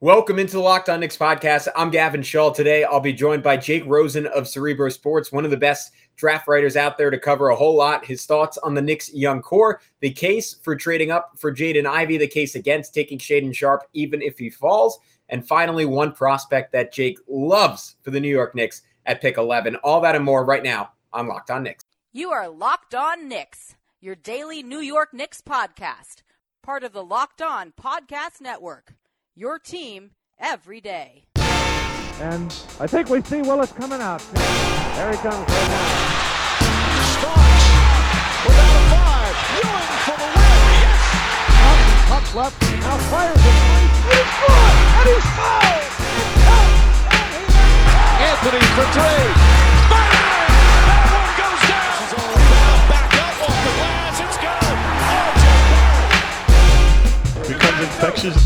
Welcome into the Locked On Knicks podcast. I'm Gavin Shaw. Today, I'll be joined by Jake Rosen of Cerebro Sports, one of the best draft writers out there to cover a whole lot. His thoughts on the Knicks' young core, the case for trading up for Jaden Ivey, the case against taking Shaedon Sharpe even if he falls, and finally, one prospect that Jake loves for the New York Knicks at pick 11. All that and more right now on Locked On Knicks. You are Locked On Knicks, your daily New York Knicks podcast, part of the Locked On Podcast Network. Your team every day. And I think we see Willis coming out. There he comes right now. Starks without a five. Ewing for the win. Yes! Pucks left. Now fires it. He's good! And he's fouled! Anthony for three. Fire! That one goes down. Back up off the glass. It's good. RJ Barrett. Becomes infectious.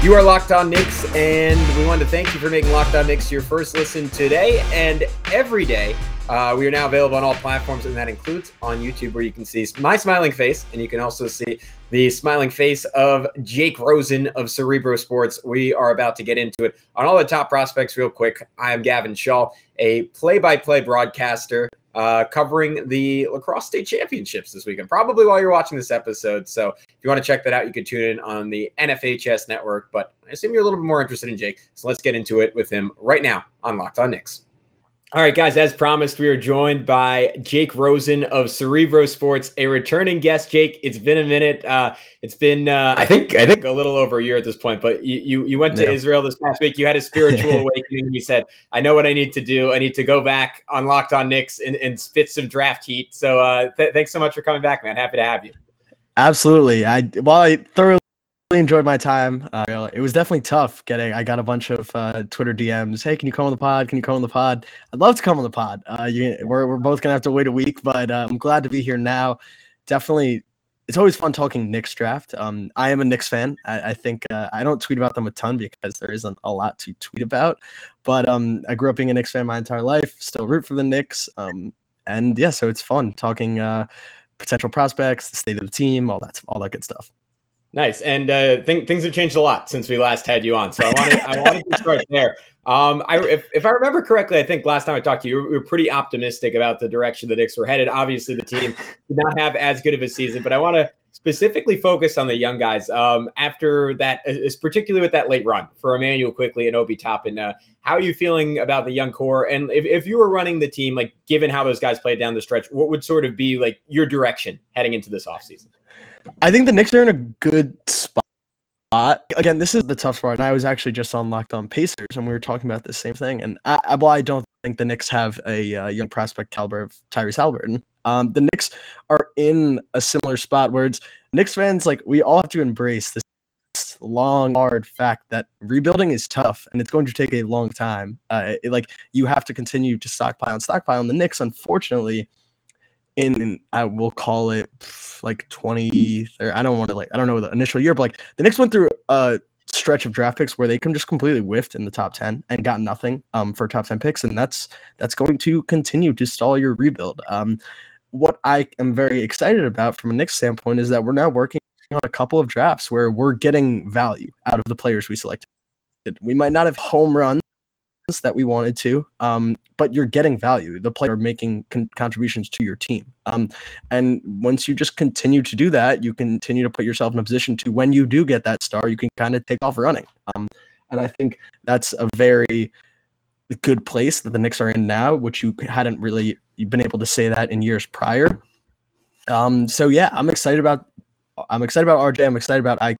You are Locked On Knicks, and we wanted to thank you for making Locked On Knicks your first listen today and every day. We are now available on all platforms, and that includes on YouTube, where you can see my smiling face, and you can also see the smiling face of Jake Rosen of Cerebro Sports. We are about to get into it on all the top prospects real quick. I am Gavin Shaw, a play-by-play broadcaster covering the lacrosse state championships this weekend, probably while you're watching this episode. So if you want to check that out, you can tune in on the NFHS network, but I assume you're a little bit more interested in Jake. So let's get into it with him right now on Locked On Knicks. All right, guys, as promised, we are joined by Jake Rosen of Cerebro Sports, a returning guest. Jake, it's been a minute. It's been, I think a little over a year at this point, but you went to Israel this past week. You had a spiritual awakening. You said, I know what I need to do. I need to go back on Locked On Knicks and spit some draft heat. So thanks so much for coming back, man. Happy to have you. Absolutely. I thoroughly enjoyed my time. It was definitely tough I got a bunch of Twitter DMs. Hey, can you come on the pod? I'd love to come on the pod. We're both going to have to wait a week, but I'm glad to be here now. Definitely. It's always fun talking Knicks draft. I am a Knicks fan. I think I don't tweet about them a ton because there isn't a lot to tweet about, but I grew up being a Knicks fan my entire life, still root for the Knicks. So it's fun talking potential prospects, the state of the team, all that good stuff. Nice. And things have changed a lot since we last had you on. So I wanted to start there. If I remember correctly, I think last time I talked to you, we were pretty optimistic about the direction the Knicks were headed. Obviously, the team did not have as good of a season, but I want to specifically focus on the young guys. After that, particularly with that late run for Emmanuel Quickley and Obi Toppin, how are you feeling about the young core? And if you were running the team, like given how those guys played down the stretch, what would sort of be like your direction heading into this offseason? I think the Knicks are in a good spot. Again, this is the tough part, and I was actually just on Locked On Pacers, and we were talking about the same thing. And I don't think the Knicks have a young prospect caliber of Tyrese Haliburton. The Knicks are in a similar spot where it's Knicks fans, like, we all have to embrace this long, hard fact that rebuilding is tough, and it's going to take a long time. You have to continue to stockpile. And the Knicks, unfortunately, in I will call it like 20, or I don't know the initial year, but like the Knicks went through a stretch of draft picks where they can just completely whiffed in the top 10 and got nothing for top 10 picks, and that's going to continue to stall your rebuild. What I am very excited about from a Knicks standpoint is that we're now working on a couple of drafts where we're getting value out of the players we selected. We might not have home runs that we wanted to, but you're getting value. The player making contributions to your team, and once you just continue to do that, you continue to put yourself in a position to, when you do get that star, you can kind of take off running. And I think that's a very good place that the Knicks are in now, which you hadn't really been able to say that in years prior. I'm excited about RJ. I'm excited about IQ.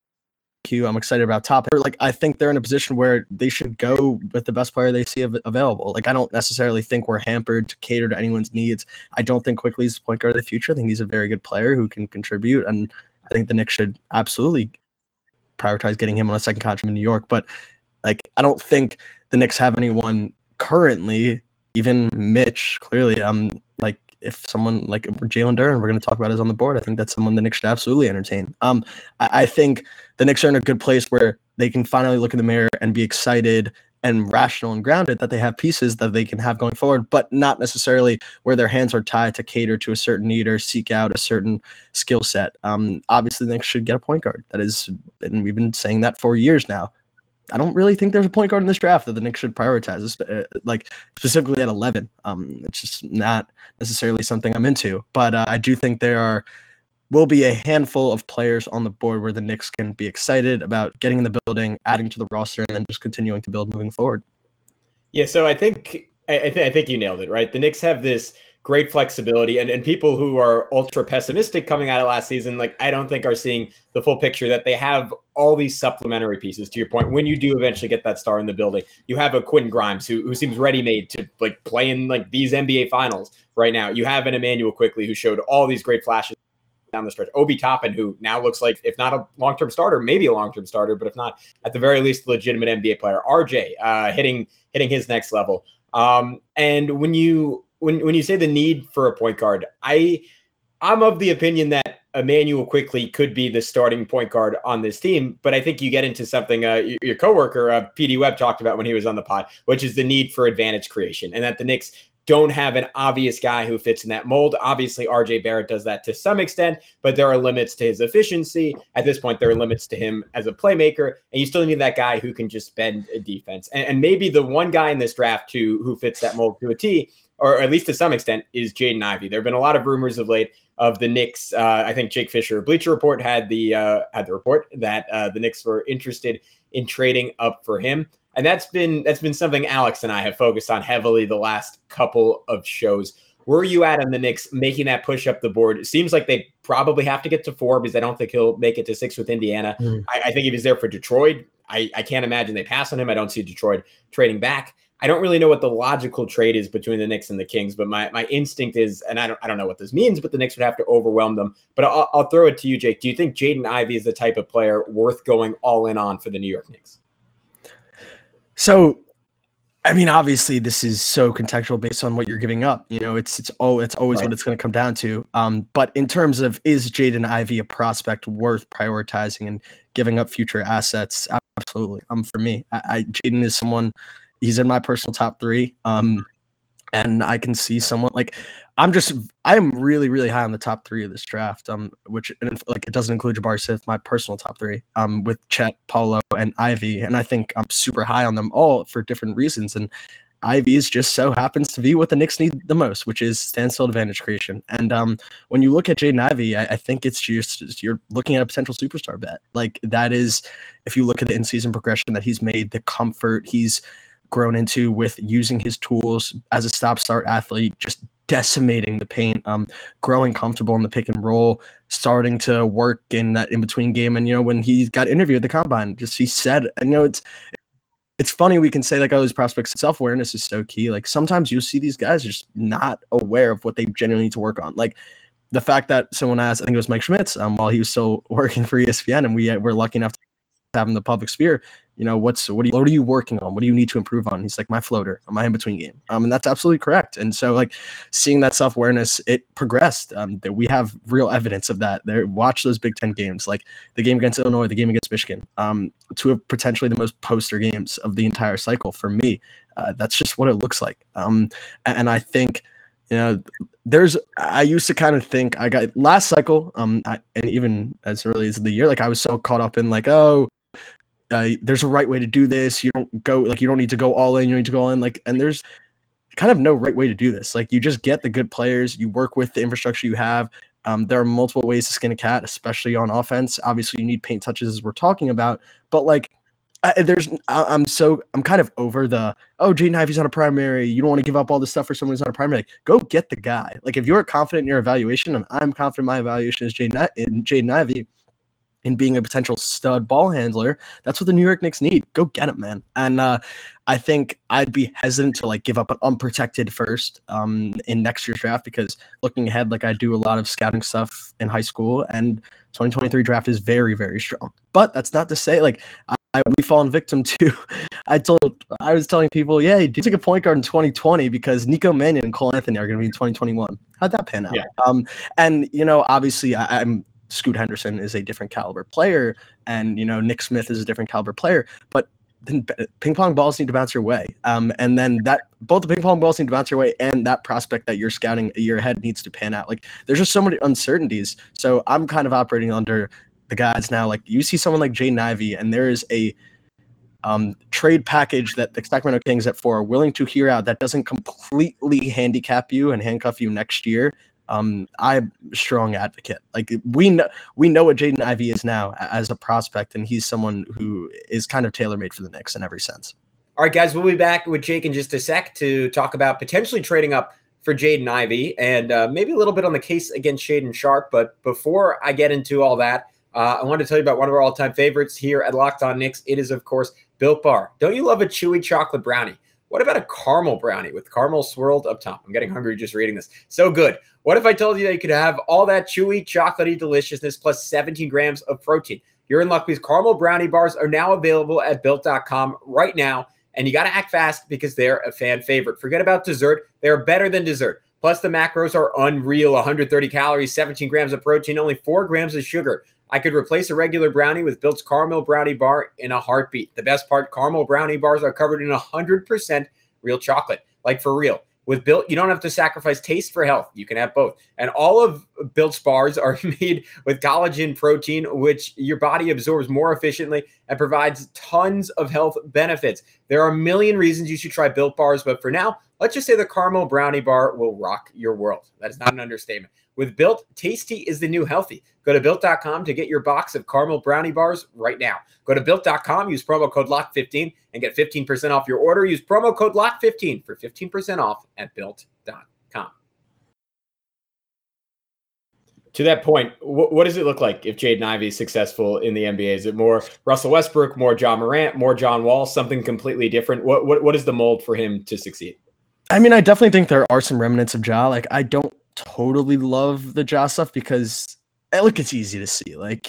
I'm excited about Top. Like, I think they're in a position where they should go with the best player they see available. Like, I don't necessarily think we're hampered to cater to anyone's needs. I don't think Quickley's the point guard of the future. I think he's a very good player who can contribute, and I think the Knicks should absolutely prioritize getting him on a second contract in New York. But like, I don't think the Knicks have anyone currently, even Mitch. Clearly, like, if someone like Jalen Duren, we're going to talk about, is on the board, I think that's someone the Knicks should absolutely entertain. I think the Knicks are in a good place where they can finally look in the mirror and be excited and rational and grounded that they have pieces that they can have going forward, but not necessarily where their hands are tied to cater to a certain need or seek out a certain skill set. Obviously, the Knicks should get a point guard. That is, and we've been saying that for years now. I don't really think there's a point guard in this draft that the Knicks should prioritize, like specifically at 11. It's just not necessarily something I'm into, but I do think there will be a handful of players on the board where the Knicks can be excited about getting in the building, adding to the roster, and then just continuing to build moving forward. Yeah, so I think you nailed it, right? The Knicks have this great flexibility, and people who are ultra pessimistic coming out of last season, like I don't think are seeing the full picture that they have all these supplementary pieces. To your point, when you do eventually get that star in the building, you have a Quentin Grimes who seems ready-made to like play in like these NBA finals right now. You have an Emmanuel Quickley who showed all these great flashes down the stretch. Obi Toppin, who now looks like, if not a long-term starter, maybe a long-term starter, but if not, at the very least, a legitimate NBA player. RJ hitting his next level. And when you say the need for a point guard, I'm of the opinion that Emmanuel Quickley could be the starting point guard on this team, but I think you get into something your coworker PD Webb talked about when he was on the pod, which is the need for advantage creation, and that the Knicks don't have an obvious guy who fits in that mold. Obviously, RJ Barrett does that to some extent, but there are limits to his efficiency. At this point, there are limits to him as a playmaker, and you still need that guy who can just bend a defense. And maybe the one guy in this draft who fits that mold to a T, or at least to some extent, is Jaden Ivey. There have been a lot of rumors of late of the Knicks. I think Jake Fisher, Bleacher Report, had the report that the Knicks were interested in trading up for him. And that's been something Alex and I have focused on heavily the last couple of shows. Where are you at on the Knicks making that push up the board? It seems like they probably have to get to 4 because I don't think he'll make it to 6 with Indiana. I think if he's there for Detroit, I can't imagine they pass on him. I don't see Detroit trading back. I don't really know what the logical trade is between the Knicks and the Kings, but my instinct is, and I don't know what this means, but the Knicks would have to overwhelm them. But I'll throw it to you, Jake. Do you think Jaden Ivey is the type of player worth going all in on for the New York Knicks? So, I mean, obviously, this is so contextual based on what you're giving up. You know, it's always right. What it's going to come down to. But in terms of, is Jaden Ivey a prospect worth prioritizing and giving up future assets? Absolutely. For me, Jaden is someone. He's in my personal top 3. And I can see someone like I'm really, really high on the top 3 of this draft, which like it doesn't include Jabari Smith, my personal top 3, with Chet, Paolo, and Ivy. And I think I'm super high on them all for different reasons. And Ivy's just so happens to be what the Knicks need the most, which is standstill advantage creation. And when you look at Jaden Ivey, I think it's just you're looking at a potential superstar bet. Like that is, if you look at the in-season progression that he's made, the comfort he's grown into with using his tools as a stop-start athlete, just decimating the paint, growing comfortable in the pick and roll, starting to work in that in-between game. And, you know, when he got interviewed at the Combine, he said, and, you know, it's funny we can say, like, oh, these prospects' self-awareness is so key. Like, sometimes you'll see these guys are just not aware of what they genuinely need to work on. Like, the fact that someone asked, I think it was Mike Schmitz, while he was still working for ESPN, and we were lucky enough to having the public sphere, you know, what are you working on? What do you need to improve on? He's like, my floater, my in-between game. And that's absolutely correct. And so like seeing that self-awareness, it progressed, that we have real evidence of that there. Watch those Big Ten games, like the game against Illinois, the game against Michigan, two of potentially the most poster games of the entire cycle for me. That's just what it looks like. And I think, you know, I used to kind of think I got last cycle, and even as early as the year, like I was so caught up in like, oh, there's a right way to do this. You don't need to go all in. You need to go all in. Like, and there's kind of no right way to do this. Like, you just get the good players. You work with the infrastructure you have. There are multiple ways to skin a cat, especially on offense. Obviously, you need paint touches as we're talking about. But like, I'm kind of over the Jaden Ivey's not a primary. You don't want to give up all this stuff for someone who's not a primary. Like, go get the guy. Like, if you're confident in your evaluation, and I'm confident my evaluation is Jaden Ivey, in being a potential stud ball handler, that's what the New York Knicks need. Go get it, man. And I think I'd be hesitant to like give up an unprotected first in next year's draft, because looking ahead, like I do a lot of scouting stuff in high school, and 2023 draft is very, very strong. But that's not to say like we've fallen victim to. I was telling people, yeah, he did take a point guard in 2020 because Nico Mannion and Cole Anthony are going to be in 2021. How'd that pan out? Yeah. And you know, obviously, Scoot Henderson is a different caliber player, and, you know, Nick Smith is a different caliber player, but then ping pong balls need to bounce your way. And then that both the ping pong balls need to bounce your way and that prospect that you're scouting a year ahead needs to pan out. Like there's just so many uncertainties. So I'm kind of operating under the guys now, like you see someone like Jaden Ivey and there is a trade package that the Sacramento Kings at 4 are willing to hear out that doesn't completely handicap you and handcuff you next year. I'm a strong advocate. Like we know what Jaden Ivey is now as a prospect, and he's someone who is kind of tailor-made for the Knicks in every sense. All right, guys, we'll be back with Jake in just a sec to talk about potentially trading up for Jaden Ivey and maybe a little bit on the case against Shaedon Sharpe. But before I get into all that, I wanted to tell you about one of our all-time favorites here at Locked On Knicks. It is, of course, Built Bar. Don't you love a chewy chocolate brownie? What about a caramel brownie with caramel swirled up top? I'm getting hungry just reading this. So good. What if I told you that you could have all that chewy, chocolatey deliciousness plus 17 grams of protein? You're in luck because caramel brownie bars are now available at Built.com right now, and you got to act fast because they're a fan favorite. Forget about dessert. They're better than dessert. Plus, the macros are unreal. 130 calories, 17 grams of protein, only 4 grams of sugar. I could replace a regular brownie with Built's Caramel Brownie Bar in a heartbeat. The best part, caramel brownie bars are covered in 100% real chocolate, like for real. With Built, you don't have to sacrifice taste for health. You can have both. And all of Built's bars are made with collagen protein, which your body absorbs more efficiently and provides tons of health benefits. There are a million reasons you should try Built bars, but for now, let's just say the Caramel Brownie Bar will rock your world. That is not an understatement. With Built, tasty is the new healthy. Go to Built.com to get your box of caramel brownie bars right now. Go to Built.com, use promo code LOCK15, and get 15% off your order. Use promo code LOCK15 for 15% off at Built.com. To that point, what does it look like if Jaden Ivey is successful in the NBA? Is it more Russell Westbrook, more Ja Morant, more John Wall, something completely different? What is the mold for him to succeed? I mean, I definitely think there are some remnants of Ja. Like, I don't totally love the Ja stuff because look, it's easy to see. Like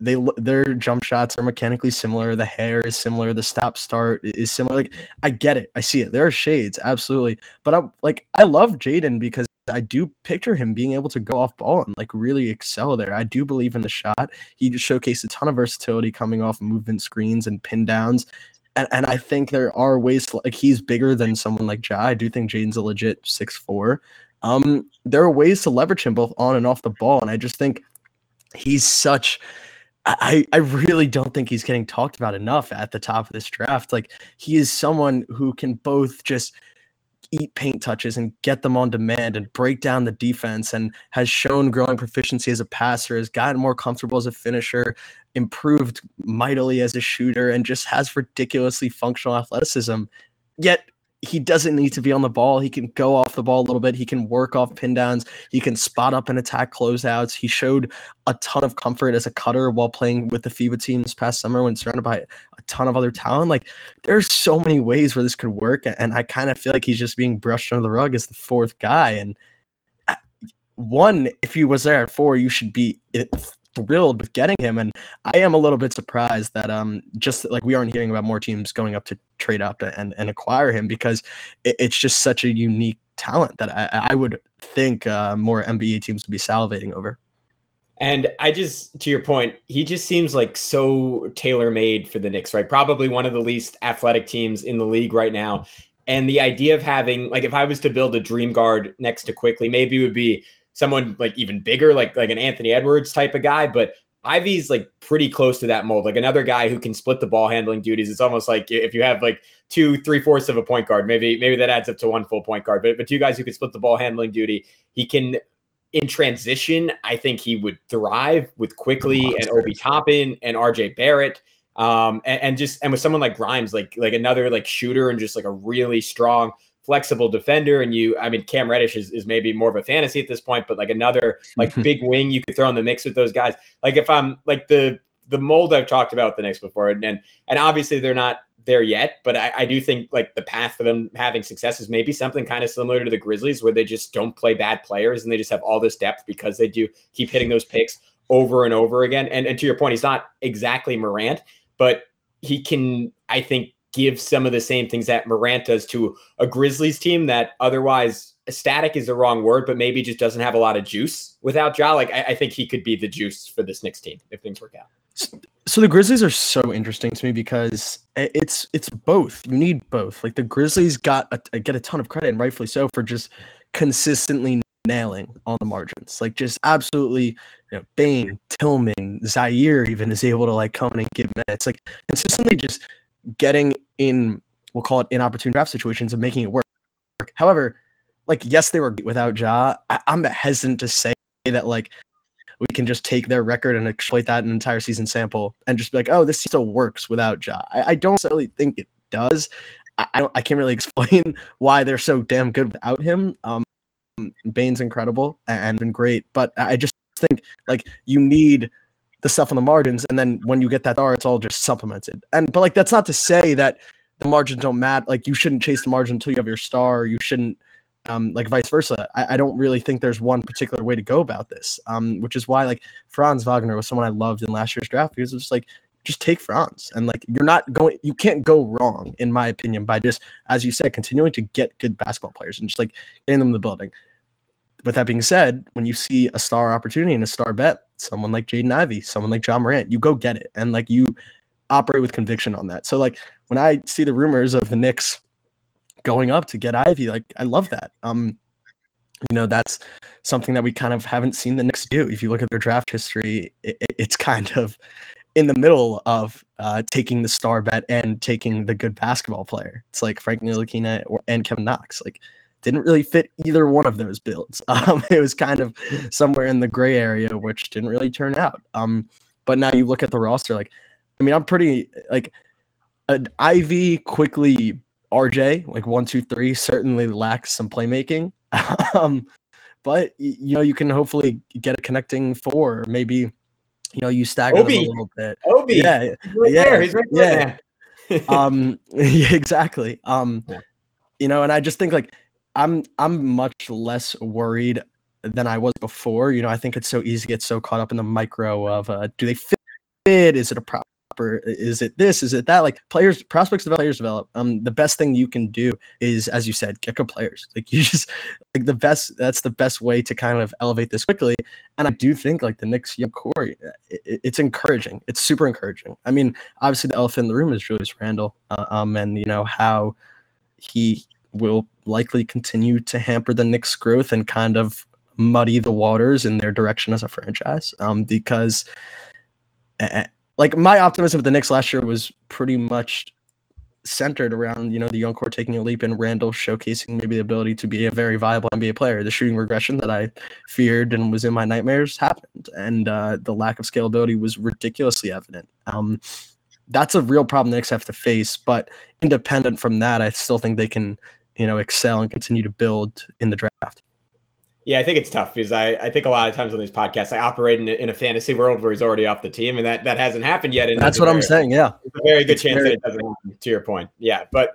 their jump shots are mechanically similar. The hair is similar. The stop start is similar. Like I get it. I see it. There are shades. Absolutely. But I love Jaden because I do picture him being able to go off ball and like really excel there. I do believe in the shot. He just showcased a ton of versatility coming off movement screens and pin downs. And I think there are ways to, like, he's bigger than someone like Ja. I do think Jaden's a legit 6'4". There are ways to leverage him both on and off the ball, and I just think he's such – I really don't think he's getting talked about enough at the top of this draft. Like, he is someone who can both just eat paint touches and get them on demand and break down the defense and has shown growing proficiency as a passer, has gotten more comfortable as a finisher, improved mightily as a shooter, and just has ridiculously functional athleticism. Yet – he doesn't need to be on the ball. He can go off the ball a little bit. He can work off pin downs. He can spot up and attack closeouts. He showed a ton of comfort as a cutter while playing with the FIBA team this past summer when surrounded by a ton of other talent. Like, there's so many ways where this could work, and I kind of feel like he's just being brushed under the rug as the fourth guy. And one, if he was there at 4, you should be thrilled with getting him, and I am a little bit surprised that just like we aren't hearing about more teams going up to trade up and acquire him because it's just such a unique talent that I would think more NBA teams would be salivating over. And I just, to your point, he just seems like so tailor-made for the Knicks, right? Probably one of the least athletic teams in the league right now. And the idea of having, like, if I was to build a dream guard next to Quickley, maybe it would be someone like even bigger, like an Anthony Edwards type of guy, but Ivey's like pretty close to that mold. Like another guy who can split the ball handling duties. It's almost like if you have like 2 3/4 of a point guard, maybe that adds up to 1 full point guard, but 2 guys who can split the ball handling duty. He can in transition. I think he would thrive with Quickley and Obi Toppin and RJ Barrett. And with someone like Grimes, like another like shooter and just like a really strong, flexible defender. And Cam Reddish is maybe more of a fantasy at this point, but like another like big wing you could throw in the mix with those guys. Like if I'm like the mold I've talked about with the Knicks before, and obviously they're not there yet, but I do think like the path for them having success is maybe something kind of similar to the Grizzlies where they just don't play bad players and they just have all this depth because they do keep hitting those picks over and over again. And to your point, he's not exactly Morant, but he can, I think, give some of the same things that Morant does to a Grizzlies team that otherwise static is the wrong word, but maybe just doesn't have a lot of juice without Ja. Like I think he could be the juice for this Knicks team if things work out. So the Grizzlies are so interesting to me because it's both. You need both. Like the Grizzlies get a ton of credit, and rightfully so, for just consistently nailing on the margins. Like just absolutely, Bane, Tillman, Zaire even is able to like come in and give minutes. Like consistently just getting in, we'll call it inopportune draft situations and making it work. However, like yes, they were without Ja. I'm hesitant to say that like we can just take their record and exploit that an entire season sample and just be like, oh, this still works without Ja. I don't necessarily think it does. I can't really explain why they're so damn good without him. Bane's incredible and been great, but I just think like you need the stuff on the margins, and then when you get that star, it's all just supplemented. But like that's not to say that the margins don't matter. Like you shouldn't chase the margin until you have your star. You shouldn't. Like vice versa. I don't really think there's one particular way to go about this, which is why like Franz Wagner was someone I loved in last year's draft, because it was just like, just take Franz. And like, you can't go wrong, in my opinion, by just, as you said, continuing to get good basketball players and just like getting them in the building. But that being said, when you see a star opportunity and a star bet, someone like Jaden Ivey, someone like Ja Morant, you go get it. And like, you operate with conviction on that. So like, when I see the rumors of the Knicks going up to get Ivy, like I love that. That's something that we kind of haven't seen the Knicks do. If you look at their draft history, it's kind of in the middle of taking the star bet and taking the good basketball player. It's like Frank Ntilikina and Kevin Knox. Like didn't really fit either one of those builds. It was kind of somewhere in the gray area, which didn't really turn out. But now you look at the roster. Like I mean, I'm pretty like an Ivy quickly. RJ, like 1, 2, 3, certainly lacks some playmaking. But you can hopefully get a connecting four. Maybe, you stagger Obi. Them a little bit. Obi, yeah, he's right there. Yeah, exactly. And I just think like I'm much less worried than I was before. I think it's so easy to get so caught up in the micro of do they fit? Is it a problem? Or is it this? Is it that? Like players, prospects develop, players develop. The best thing you can do is, as you said, get good players. Like you just like the best. That's the best way to kind of elevate this quickly. And I do think like the Knicks young core, it's encouraging. It's super encouraging. I mean, obviously the elephant in the room is Julius Randle, and how he will likely continue to hamper the Knicks' growth and kind of muddy the waters in their direction as a franchise, because. Like my optimism with the Knicks last year was pretty much centered around, the young core taking a leap and Randle showcasing maybe the ability to be a very viable NBA player. The shooting regression that I feared and was in my nightmares happened. And the lack of scalability was ridiculously evident. That's a real problem the Knicks have to face, but independent from that, I still think they can, excel and continue to build in the draft. Yeah, I think it's tough because I think a lot of times on these podcasts, I operate in a fantasy world where he's already off the team, and that hasn't happened yet. And that's what I'm saying, yeah. It's a very good chance that it doesn't happen, to your point. Yeah, but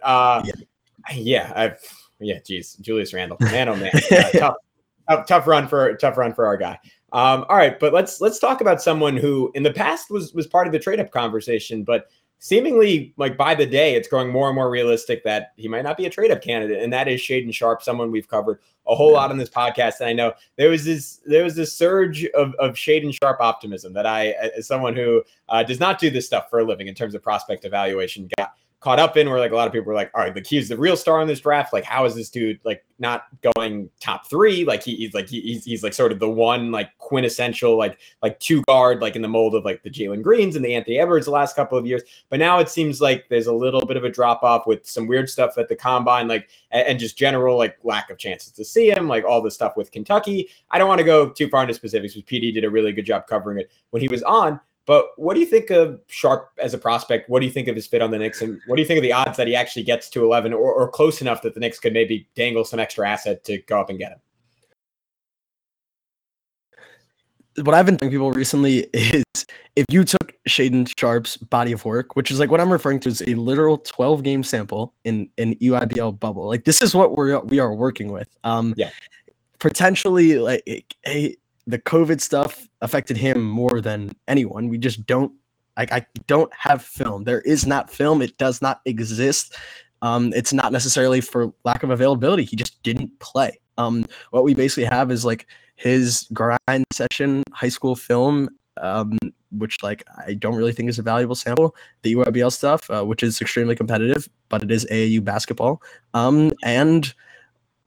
geez, Julius Randle. Man, oh, man. Tough run for our guy. All right, but let's talk about someone who in the past was part of the trade-up conversation, but seemingly, like by the day, it's growing more and more realistic that he might not be a trade-up candidate, and that is Shaedon Sharpe, someone we've covered a whole lot on this podcast. And I know there was this surge of Shaedon Sharpe optimism that I, as someone who does not do this stuff for a living in terms of prospect evaluation, got caught up in. Where like a lot of people were like, "All right, like he's the real star in this draft. Like, how is this dude like not going top three? Like he's like sort of the one like quintessential like two guard like in the mold of like the Jalen Greens and the Anthony Edwards the last couple of years." But now it seems like there's a little bit of a drop off with some weird stuff at the combine, like and just general like lack of chances to see him, like all this stuff with Kentucky. I don't want to go too far into specifics because PD did a really good job covering it when he was on. But what do you think of Sharpe as a prospect? What do you think of his fit on the Knicks? And what do you think of the odds that he actually gets to 11 or close enough that the Knicks could maybe dangle some extra asset to go up and get him? What I've been telling people recently is if you took Shaedon Sharpe's body of work, which is like what I'm referring to as a literal 12-game sample in an UIBL bubble, like this is what we are working with. Potentially like the COVID stuff affected him more than anyone. We just don't like. I don't have film. There is not film. It does not exist. It's not necessarily for lack of availability. He just didn't play. What we basically have is like his grind session, high school film, which like I don't really think is a valuable sample. The UIBL stuff, which is extremely competitive, but it is AAU basketball. And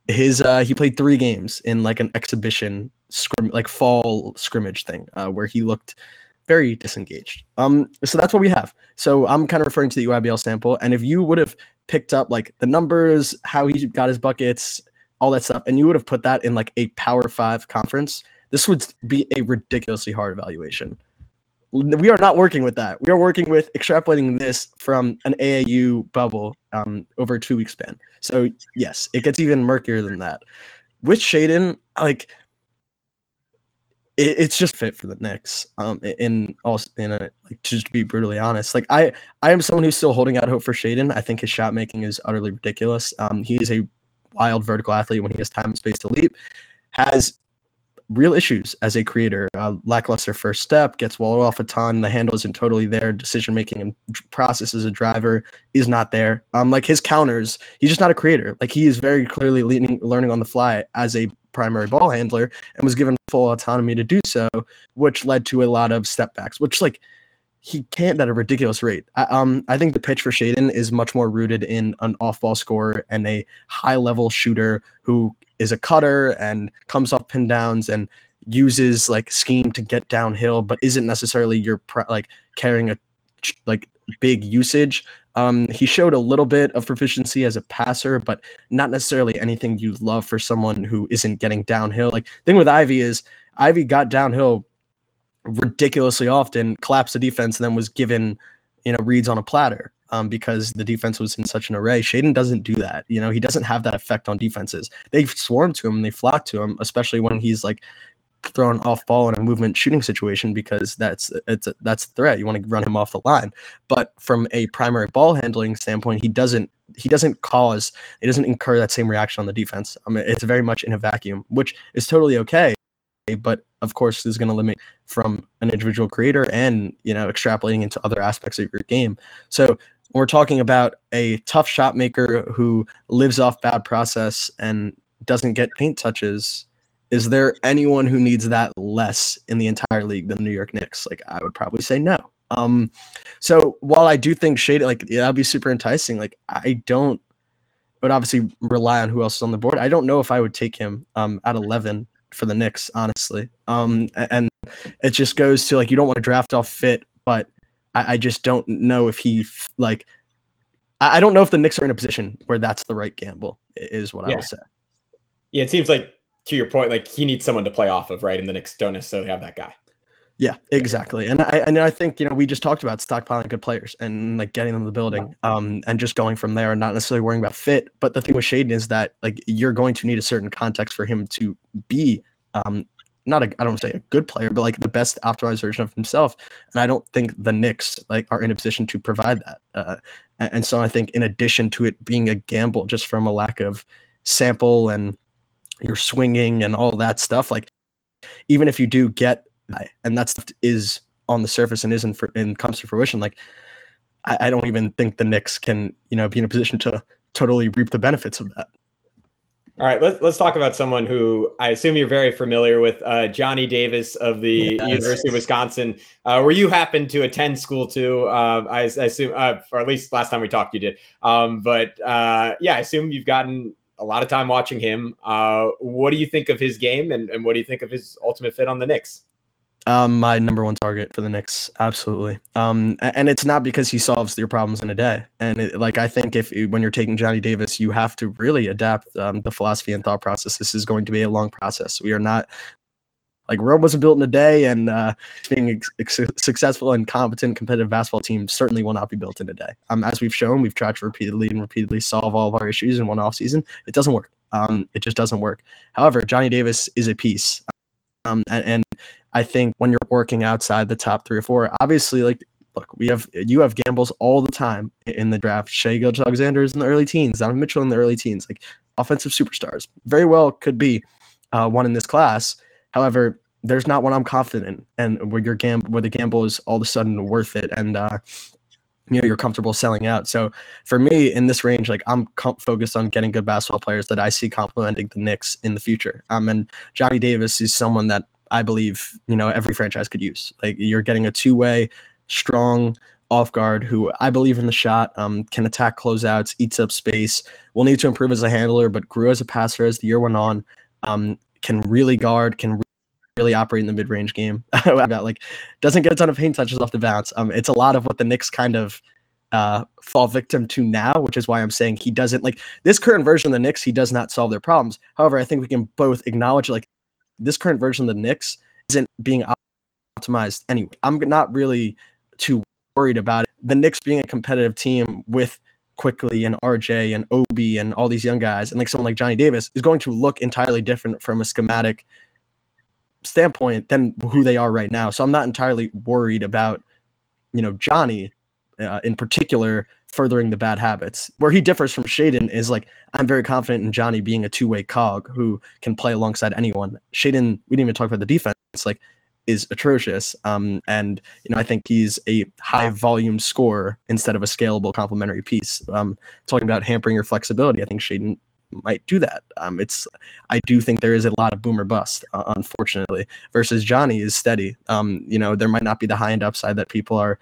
his he played 3 games in like an exhibition scrim, like fall scrimmage thing, where he looked very disengaged. So that's what we have. So I'm kind of referring to the UIBL sample. And if you would have picked up like the numbers, how he got his buckets, all that stuff, and you would have put that in like a Power 5 conference, this would be a ridiculously hard evaluation. We are not working with that. We are working with extrapolating this from an AAU bubble over a 2-week span. So yes, it gets even murkier than that. With Shaedon, like it's just fit for the Knicks. Like, just to be brutally honest, like I am someone who's still holding out hope for Shaedon. I think his shot making is utterly ridiculous. He is a wild vertical athlete when he has time and space to leap. Has real issues as a creator. Lackluster first step, gets walled off a ton. The handle isn't totally there. Decision making and process as a driver is not there. Like his counters, he's just not a creator. Like he is very clearly learning on the fly as a primary ball handler and was given full autonomy to do so, which led to a lot of stepbacks, which like he can't at a ridiculous rate. I think the pitch for Shaedon is much more rooted in an off-ball scorer and a high-level shooter who is a cutter and comes off pin downs and uses like scheme to get downhill, but isn't necessarily your like carrying a like big usage. He showed a little bit of proficiency as a passer, but not necessarily anything you love for someone who isn't getting downhill. Like thing with Ivey is Ivey got downhill ridiculously often, collapsed the defense, and then was given, you know, reads on a platter because the defense was in such an array. Shaedon doesn't do that. You know, he doesn't have that effect on defenses. They swarm to him and they flock to him, especially when he's like thrown off ball in a movement shooting situation, because that's the threat. You want to run him off the line. But from a primary ball handling standpoint, he doesn't incur that same reaction on the defense. I mean, it's very much in a vacuum, which is totally okay. But of course, this is going to limit from an individual creator and, you know, extrapolating into other aspects of your game. So we're talking about a tough shot maker who lives off bad process and doesn't get paint touches. Is there anyone who needs that less in the entire league than the New York Knicks? Like, I would probably say no. So while I do think Shaedon, like, yeah, that'd be super enticing. Like, I would obviously rely on who else is on the board. I don't know if I would take him at 11 for the Knicks, honestly. And it just goes to, like, you don't want to draft off fit, but I just don't know if he, like, I don't know if the Knicks are in a position where that's the right gamble, is what I would say. Yeah, it seems like, to your point, like he needs someone to play off of, right? And the Knicks don't necessarily have that guy. Yeah, exactly. And I think, you know, we just talked about stockpiling good players and like getting them to the building, and just going from there and not necessarily worrying about fit. But the thing with Shaedon is that like you're going to need a certain context for him to be I don't say a good player, but like the best optimized version of himself. And I don't think the Knicks like are in a position to provide that. And so I think in addition to it being a gamble just from a lack of sample and your swinging and all that stuff, like even if you do get, and that stuff is on the surface and isn't and comes to fruition, like I don't even think the Knicks can, you know, be in a position to totally reap the benefits of that. All right, let's talk about someone who I assume you're very familiar with, Johnny Davis of the University of Wisconsin, where you happen to attend school too. I assume, or at least last time we talked, you did. I assume you've gotten a lot of time watching him. What do you think of his game, and what do you think of his ultimate fit on the Knicks? My number one target for the Knicks, absolutely. And it's not because he solves your problems in a day. And I think when you're taking Johnny Davis, you have to really adapt the philosophy and thought process. This is going to be a long process. We are not like Rome wasn't built in a day, and being a successful and competent competitive basketball team certainly will not be built in a day. As we've shown, we've tried to repeatedly solve all of our issues in one offseason. It doesn't work. It just doesn't work. However, Johnny Davis is a piece. And I think when you're working outside the top 3 or 4, obviously, like, look, you have gambles all the time in the draft. Shai Gilgeous-Alexander is in the early teens. Donovan Mitchell in the early teens. Like, offensive superstars very well could be one in this class. However, there's not one I'm confident in, and where the gamble is all of a sudden worth it, and you know, you're comfortable selling out. So for me, in this range, like I'm focused on getting good basketball players that I see complementing the Knicks in the future. And Johnny Davis is someone that I believe, you know, every franchise could use. Like, you're getting a two-way, strong off guard who I believe in the shot, can attack closeouts, eats up space, will need to improve as a handler, but grew as a passer as the year went on, can really guard, can really operate in the mid-range game. Like, doesn't get a ton of paint touches off the bounce. It's a lot of what the Knicks kind of fall victim to now, which is why I'm saying he doesn't, like, this current version of the Knicks, he does not solve their problems. However, I think we can both acknowledge, like, this current version of the Knicks isn't being optimized anyway. I'm not really too worried about it. The Knicks being a competitive team with Quickley and RJ and Obi and all these young guys, and like someone like Johnny Davis, is going to look entirely different from a schematic standpoint than who they are right now. So I'm not entirely worried about, you know, Johnny in particular furthering the bad habits. Where he differs from Shaedon is, like, I'm very confident in Johnny being a two-way cog who can play alongside anyone. Shaedon, we didn't even talk about the defense, like, is atrocious. And, you know, I think he's a high volume scorer instead of a scalable complementary piece. Talking about hampering your flexibility, I think Shaedon might do that. I do think there is a lot of boom or bust, unfortunately, versus Johnny is steady. You know, there might not be the high end upside that people are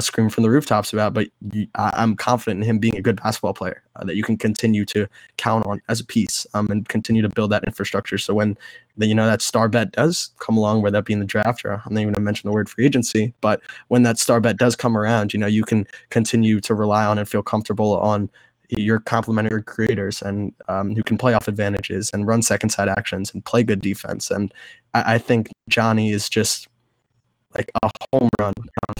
screaming from the rooftops about, but I'm confident in him being a good basketball player that you can continue to count on as a piece, and continue to build that infrastructure. So when the, you know, that star bet does come along, whether that be in the draft or I'm not even going to mention the word free agency, but when that star bet does come around, you know, you can continue to rely on and feel comfortable on your complementary creators and who can play off advantages and run second side actions and play good defense. And I think Johnny is just like a home run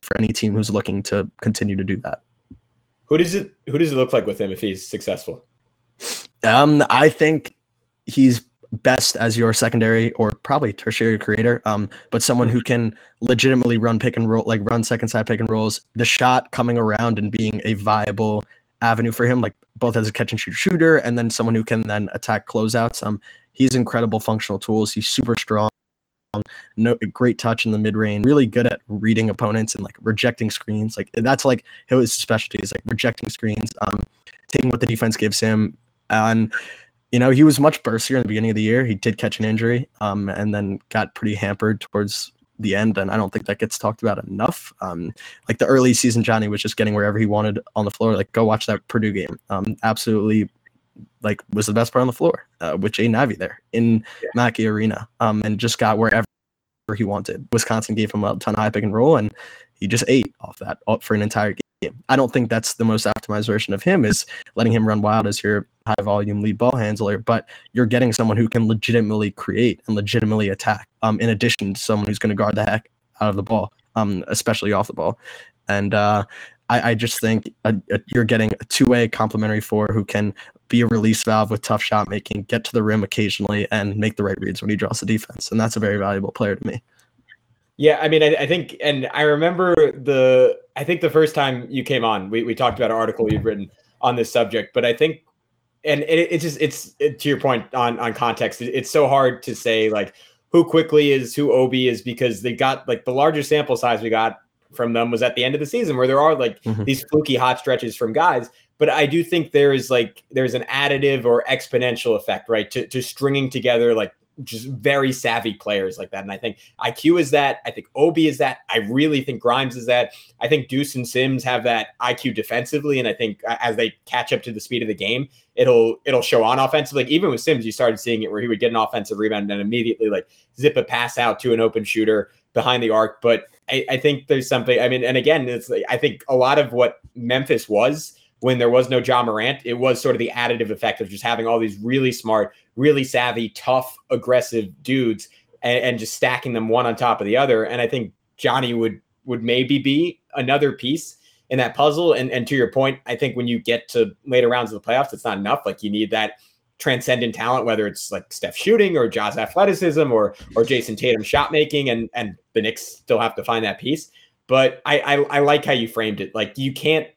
for any team who's looking to continue to do that. Who does it look like with him if he's successful? I think he's best as your secondary or probably tertiary creator, but someone who can legitimately run pick and roll, like run second side pick and rolls, the shot coming around and being a viable avenue for him, like both as a catch and shoot shooter and then someone who can then attack closeouts. He's incredible functional tools. He's super strong. No, great touch in the mid range. Really good at reading opponents and like rejecting screens. Like that's like his specialty is like rejecting screens, taking what the defense gives him. And you know, he was much burstier in the beginning of the year. He did catch an injury, and then got pretty hampered towards the end. And I don't think that gets talked about enough. Like the early season, Johnny was just getting wherever he wanted on the floor. Like go watch that Purdue game. Absolutely. Like was the best player on the floor with Jaden Ivey there in Mackey Arena, and just got wherever he wanted. Wisconsin gave him a ton of high pick and roll, and he just ate off that for an entire game. I don't think that's the most optimized version of him is letting him run wild as your high volume lead ball handler, but you're getting someone who can legitimately create and legitimately attack, in addition to someone who's going to guard the heck out of the ball, especially off the ball. And I just think you're getting a two-way complementary four who can be a release valve with tough shot making, get to the rim occasionally, and make the right reads when he draws the defense. And that's a very valuable player to me. Yeah, I mean, I think, and I remember I think the first time you came on, we talked about an article you've written on this subject, but I think, and it's to your point on context, it's so hard to say like who Quickley is, who Obi is, because they got like the larger sample size we got from them was at the end of the season where there are like these fluky hot stretches from guys. But I do think there's an additive or exponential effect, right? To stringing together like just very savvy players like that. And I think IQ is that. I think Obi is that. I really think Grimes is that. I think Deuce and Sims have that IQ defensively. And I think as they catch up to the speed of the game, it'll show on offensively. Like even with Sims, you started seeing it where he would get an offensive rebound and immediately like zip a pass out to an open shooter behind the arc. But I think there's something, I mean, and again, it's like, I think a lot of what Memphis was when there was no Ja Morant, it was sort of the additive effect of just having all these really smart, really savvy, tough, aggressive dudes and just stacking them one on top of the other. And I think Johnny would maybe be another piece in that puzzle. And to your point, I think when you get to later rounds of the playoffs, it's not enough. Like you need that transcendent talent, whether it's like Steph shooting or Ja's athleticism or Jason Tatum shot making, and the Knicks still have to find that piece. But I like how you framed it. Like you can't,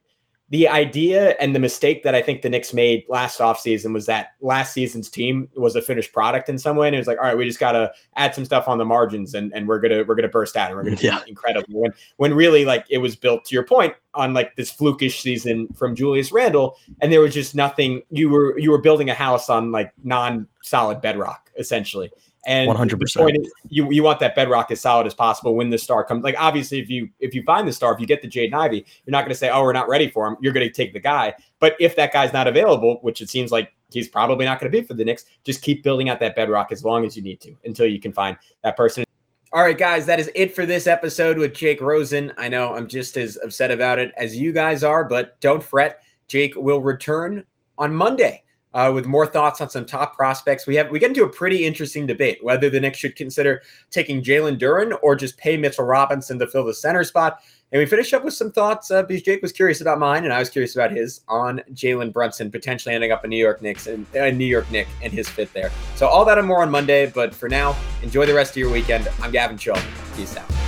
the idea and the mistake that I think the Knicks made last offseason was that last season's team was a finished product in some way. And it was like, all right, we just got to add some stuff on the margins and we're going to burst out and we're going to be incredible. When really like it was built to your point on like this flukish season from Julius Randle. And there was just nothing, you were building a house on like non solid bedrock essentially. And 100%, you want that bedrock as solid as possible when the star comes. Like, obviously, if you find the star, if you get the Jaden Ivey, you're not going to say, oh, we're not ready for him. You're going to take the guy. But if that guy's not available, which it seems like he's probably not going to be for the Knicks, just keep building out that bedrock as long as you need to until you can find that person. All right, guys, that is it for this episode with Jake Rosen. I know I'm just as upset about it as you guys are, but don't fret. Jake will return on Monday with more thoughts on some top prospects. We get into a pretty interesting debate, whether the Knicks should consider taking Jalen Duren or just pay Mitchell Robinson to fill the center spot. And we finish up with some thoughts because Jake was curious about mine and I was curious about his on Jalen Brunson potentially ending up in New York Knick and his fit there. So all that and more on Monday. But for now, enjoy the rest of your weekend. I'm Gavin Shaw. Peace out.